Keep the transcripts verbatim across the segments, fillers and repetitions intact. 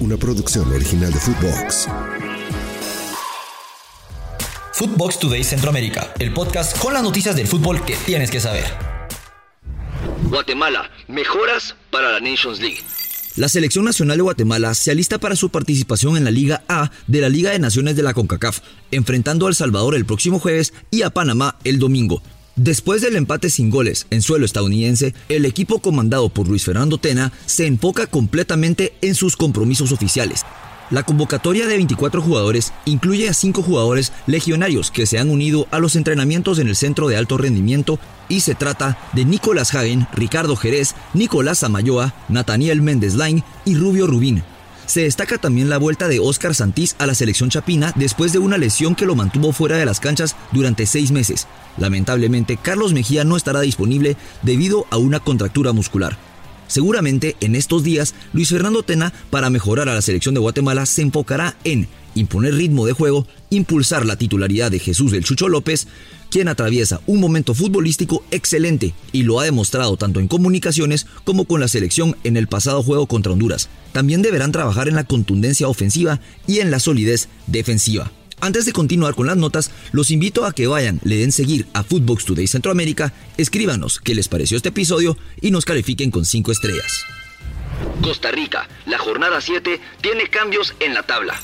Una producción original de Futvox. Futvox Today Centroamérica, el podcast con las noticias del fútbol que tienes que saber. Guatemala, mejoras para la Nations League. La selección nacional de Guatemala se alista para su participación en la Liga A de la Liga de Naciones de la CONCACAF, enfrentando a El Salvador el próximo jueves y a Panamá el domingo. Después del empate sin goles en suelo estadounidense, el equipo comandado por Luis Fernando Tena se enfoca completamente en sus compromisos oficiales. La convocatoria de veinticuatro jugadores incluye a cinco jugadores legionarios que se han unido a los entrenamientos en el centro de alto rendimiento y se trata de Nicolás Hagen, Ricardo Jerez, Nicolás Amayoa, Nathaniel Méndez Line y Rubio Rubín. Se destaca también la vuelta de Óscar Santís a la selección chapina después de una lesión que lo mantuvo fuera de las canchas durante seis meses. Lamentablemente, Carlos Mejía no estará disponible debido a una contractura muscular. Seguramente, en estos días, Luis Fernando Tena, para mejorar a la selección de Guatemala, se enfocará en imponer ritmo de juego, impulsar la titularidad de Jesús del Chucho López, quien atraviesa un momento futbolístico excelente y lo ha demostrado tanto en comunicaciones como con la selección en el pasado juego contra Honduras. También deberán trabajar en la contundencia ofensiva y en la solidez defensiva. Antes de continuar con las notas, los invito a que vayan, le den seguir a Futvox Today Centroamérica, escríbanos qué les pareció este episodio y nos califiquen con cinco estrellas. Costa Rica, la jornada siete tiene cambios en la tabla.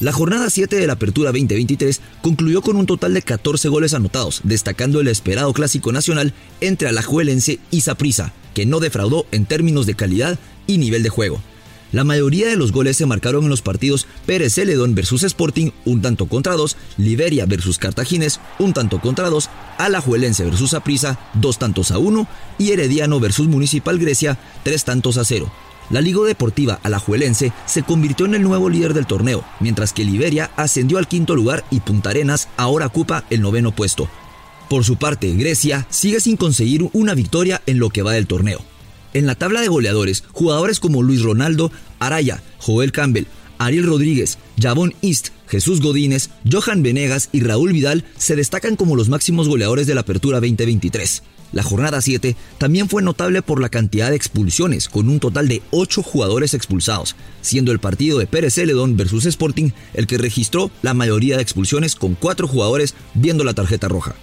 La jornada siete de la Apertura veinte veintitrés concluyó con un total de catorce goles anotados, destacando el esperado clásico nacional entre Alajuelense y Saprissa, que no defraudó en términos de calidad y nivel de juego. La mayoría de los goles se marcaron en los partidos Pérez Zeledón versus Sporting, un tanto contra dos, Liberia versus Cartagines, un tanto contra dos, Alajuelense versus Saprissa, dos tantos a uno, y Herediano versus Municipal Grecia, tres tantos a cero. La Liga Deportiva Alajuelense se convirtió en el nuevo líder del torneo, mientras que Liberia ascendió al quinto lugar y Punta Arenas ahora ocupa el noveno puesto. Por su parte, Grecia sigue sin conseguir una victoria en lo que va del torneo. En la tabla de goleadores, jugadores como Luis Ronaldo Araya, Joel Campbell, Ariel Rodríguez, Javón East, Jesús Godínez, Johan Venegas y Raúl Vidal se destacan como los máximos goleadores de la Apertura veinte veintitrés. La jornada siete también fue notable por la cantidad de expulsiones, con un total de ocho jugadores expulsados, siendo el partido de Pérez Zeledón versus Sporting el que registró la mayoría de expulsiones, con cuatro jugadores viendo la tarjeta roja.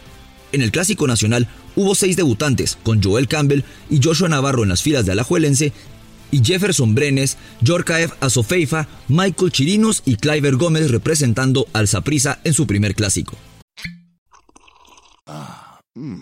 En el Clásico Nacional hubo seis debutantes, con Joel Campbell y Joshua Navarro en las filas de Alajuelense, y Jefferson Brenes, Jorkaeff Azofeifa, Michael Chirinos y Cliver Gómez representando al Saprissa en su primer clásico. Ah, mm.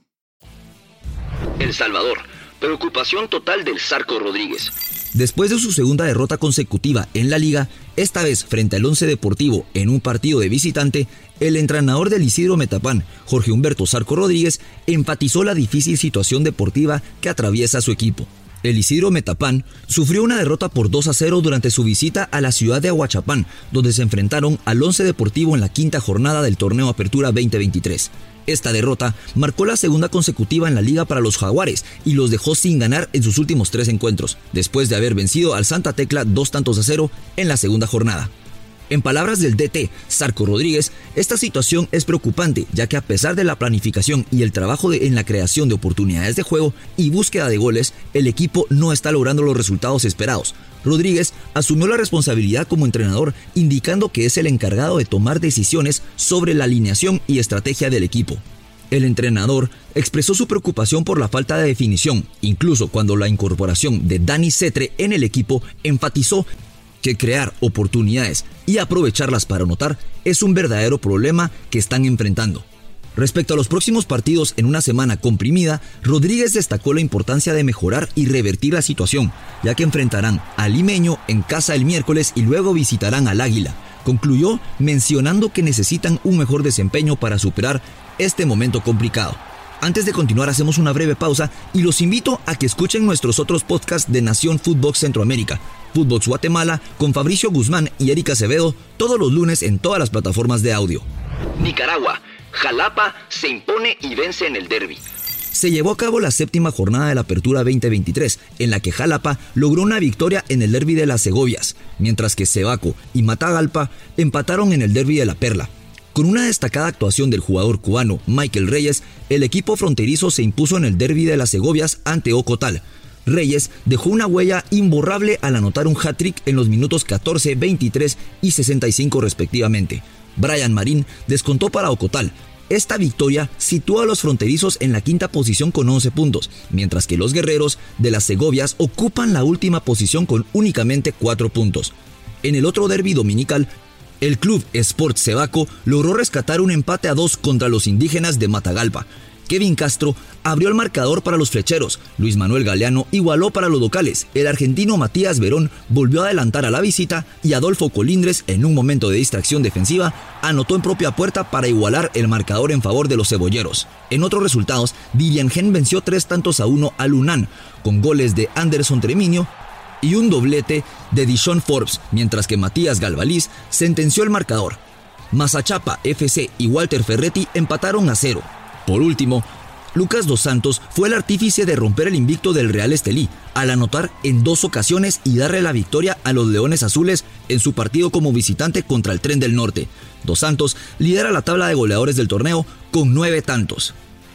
El Salvador. Preocupación total del Zarco Rodríguez. Después de su segunda derrota consecutiva en la Liga, esta vez frente al Once Deportivo en un partido de visitante, el entrenador del Isidro Metapán, Jorge Humberto Zarco Rodríguez, enfatizó la difícil situación deportiva que atraviesa su equipo. El Isidro Metapán sufrió una derrota por dos a cero durante su visita a la ciudad de Aguachapán, donde se enfrentaron al Once Deportivo en la quinta jornada del torneo Apertura veinte veintitrés. Esta derrota marcó la segunda consecutiva en la liga para los jaguares y los dejó sin ganar en sus últimos tres encuentros, después de haber vencido al Santa Tecla dos tantos a cero en la segunda jornada. En palabras del D T, Sarco Rodríguez, esta situación es preocupante, ya que a pesar de la planificación y el trabajo de, en la creación de oportunidades de juego y búsqueda de goles, el equipo no está logrando los resultados esperados. Rodríguez asumió la responsabilidad como entrenador, indicando que es el encargado de tomar decisiones sobre la alineación y estrategia del equipo. El entrenador expresó su preocupación por la falta de definición, incluso cuando la incorporación de Dani Cetre en el equipo enfatizó que crear oportunidades y aprovecharlas para anotar es un verdadero problema que están enfrentando. Respecto a los próximos partidos en una semana comprimida, Rodríguez destacó la importancia de mejorar y revertir la situación, ya que enfrentarán a Limeño en casa el miércoles y luego visitarán al Águila. Concluyó mencionando que necesitan un mejor desempeño para superar este momento complicado. Antes de continuar, hacemos una breve pausa y los invito a que escuchen nuestros otros podcasts de Nación Futvox Centroamérica, Futvox Guatemala, con Fabricio Guzmán y Erika Acevedo, todos los lunes en todas las plataformas de audio. Nicaragua. Jalapa se impone y vence en el derbi. Se llevó a cabo la séptima jornada de la Apertura veinte veintitrés, en la que Jalapa logró una victoria en el derbi de las Segovias, mientras que Cebaco y Matagalpa empataron en el derbi de la Perla. Con una destacada actuación del jugador cubano Michael Reyes, el equipo fronterizo se impuso en el derbi de las Segovias ante Ocotal. Reyes dejó una huella imborrable al anotar un hat-trick en los minutos catorce, veintitrés y sesenta y cinco respectivamente. Brian Marín descontó para Ocotal. Esta victoria sitúa a los fronterizos en la quinta posición con once puntos, mientras que los guerreros de las Segovias ocupan la última posición con únicamente cuatro puntos. En el otro derbi dominical, el club Sport Cebaco logró rescatar un empate a dos contra los indígenas de Matagalpa. Kevin Castro abrió el marcador para los flecheros, Luis Manuel Galeano igualó para los locales, el argentino Matías Verón volvió a adelantar a la visita y Adolfo Colindres, en un momento de distracción defensiva, anotó en propia puerta para igualar el marcador en favor de los cebolleros. En otros resultados, Diliangen venció tres tantos a uno al Unán, con goles de Anderson Tremiño y un doblete de Dishon Forbes, mientras que Matías Galvaliz sentenció el marcador. Mazachapa F C y Walter Ferretti empataron a cero. Por último, Lucas Dos Santos fue el artífice de romper el invicto del Real Estelí al anotar en dos ocasiones y darle la victoria a los Leones Azules en su partido como visitante contra el Tren del Norte. Dos Santos lidera la tabla de goleadores del torneo con nueve tantos.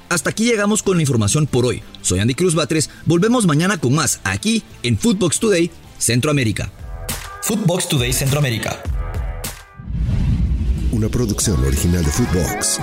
Hasta aquí llegamos con la información por hoy. Soy Andy Cruz Batres, volvemos mañana con más aquí en Futvox Today Centroamérica. Futvox Today Centroamérica. Una producción original de Futvox.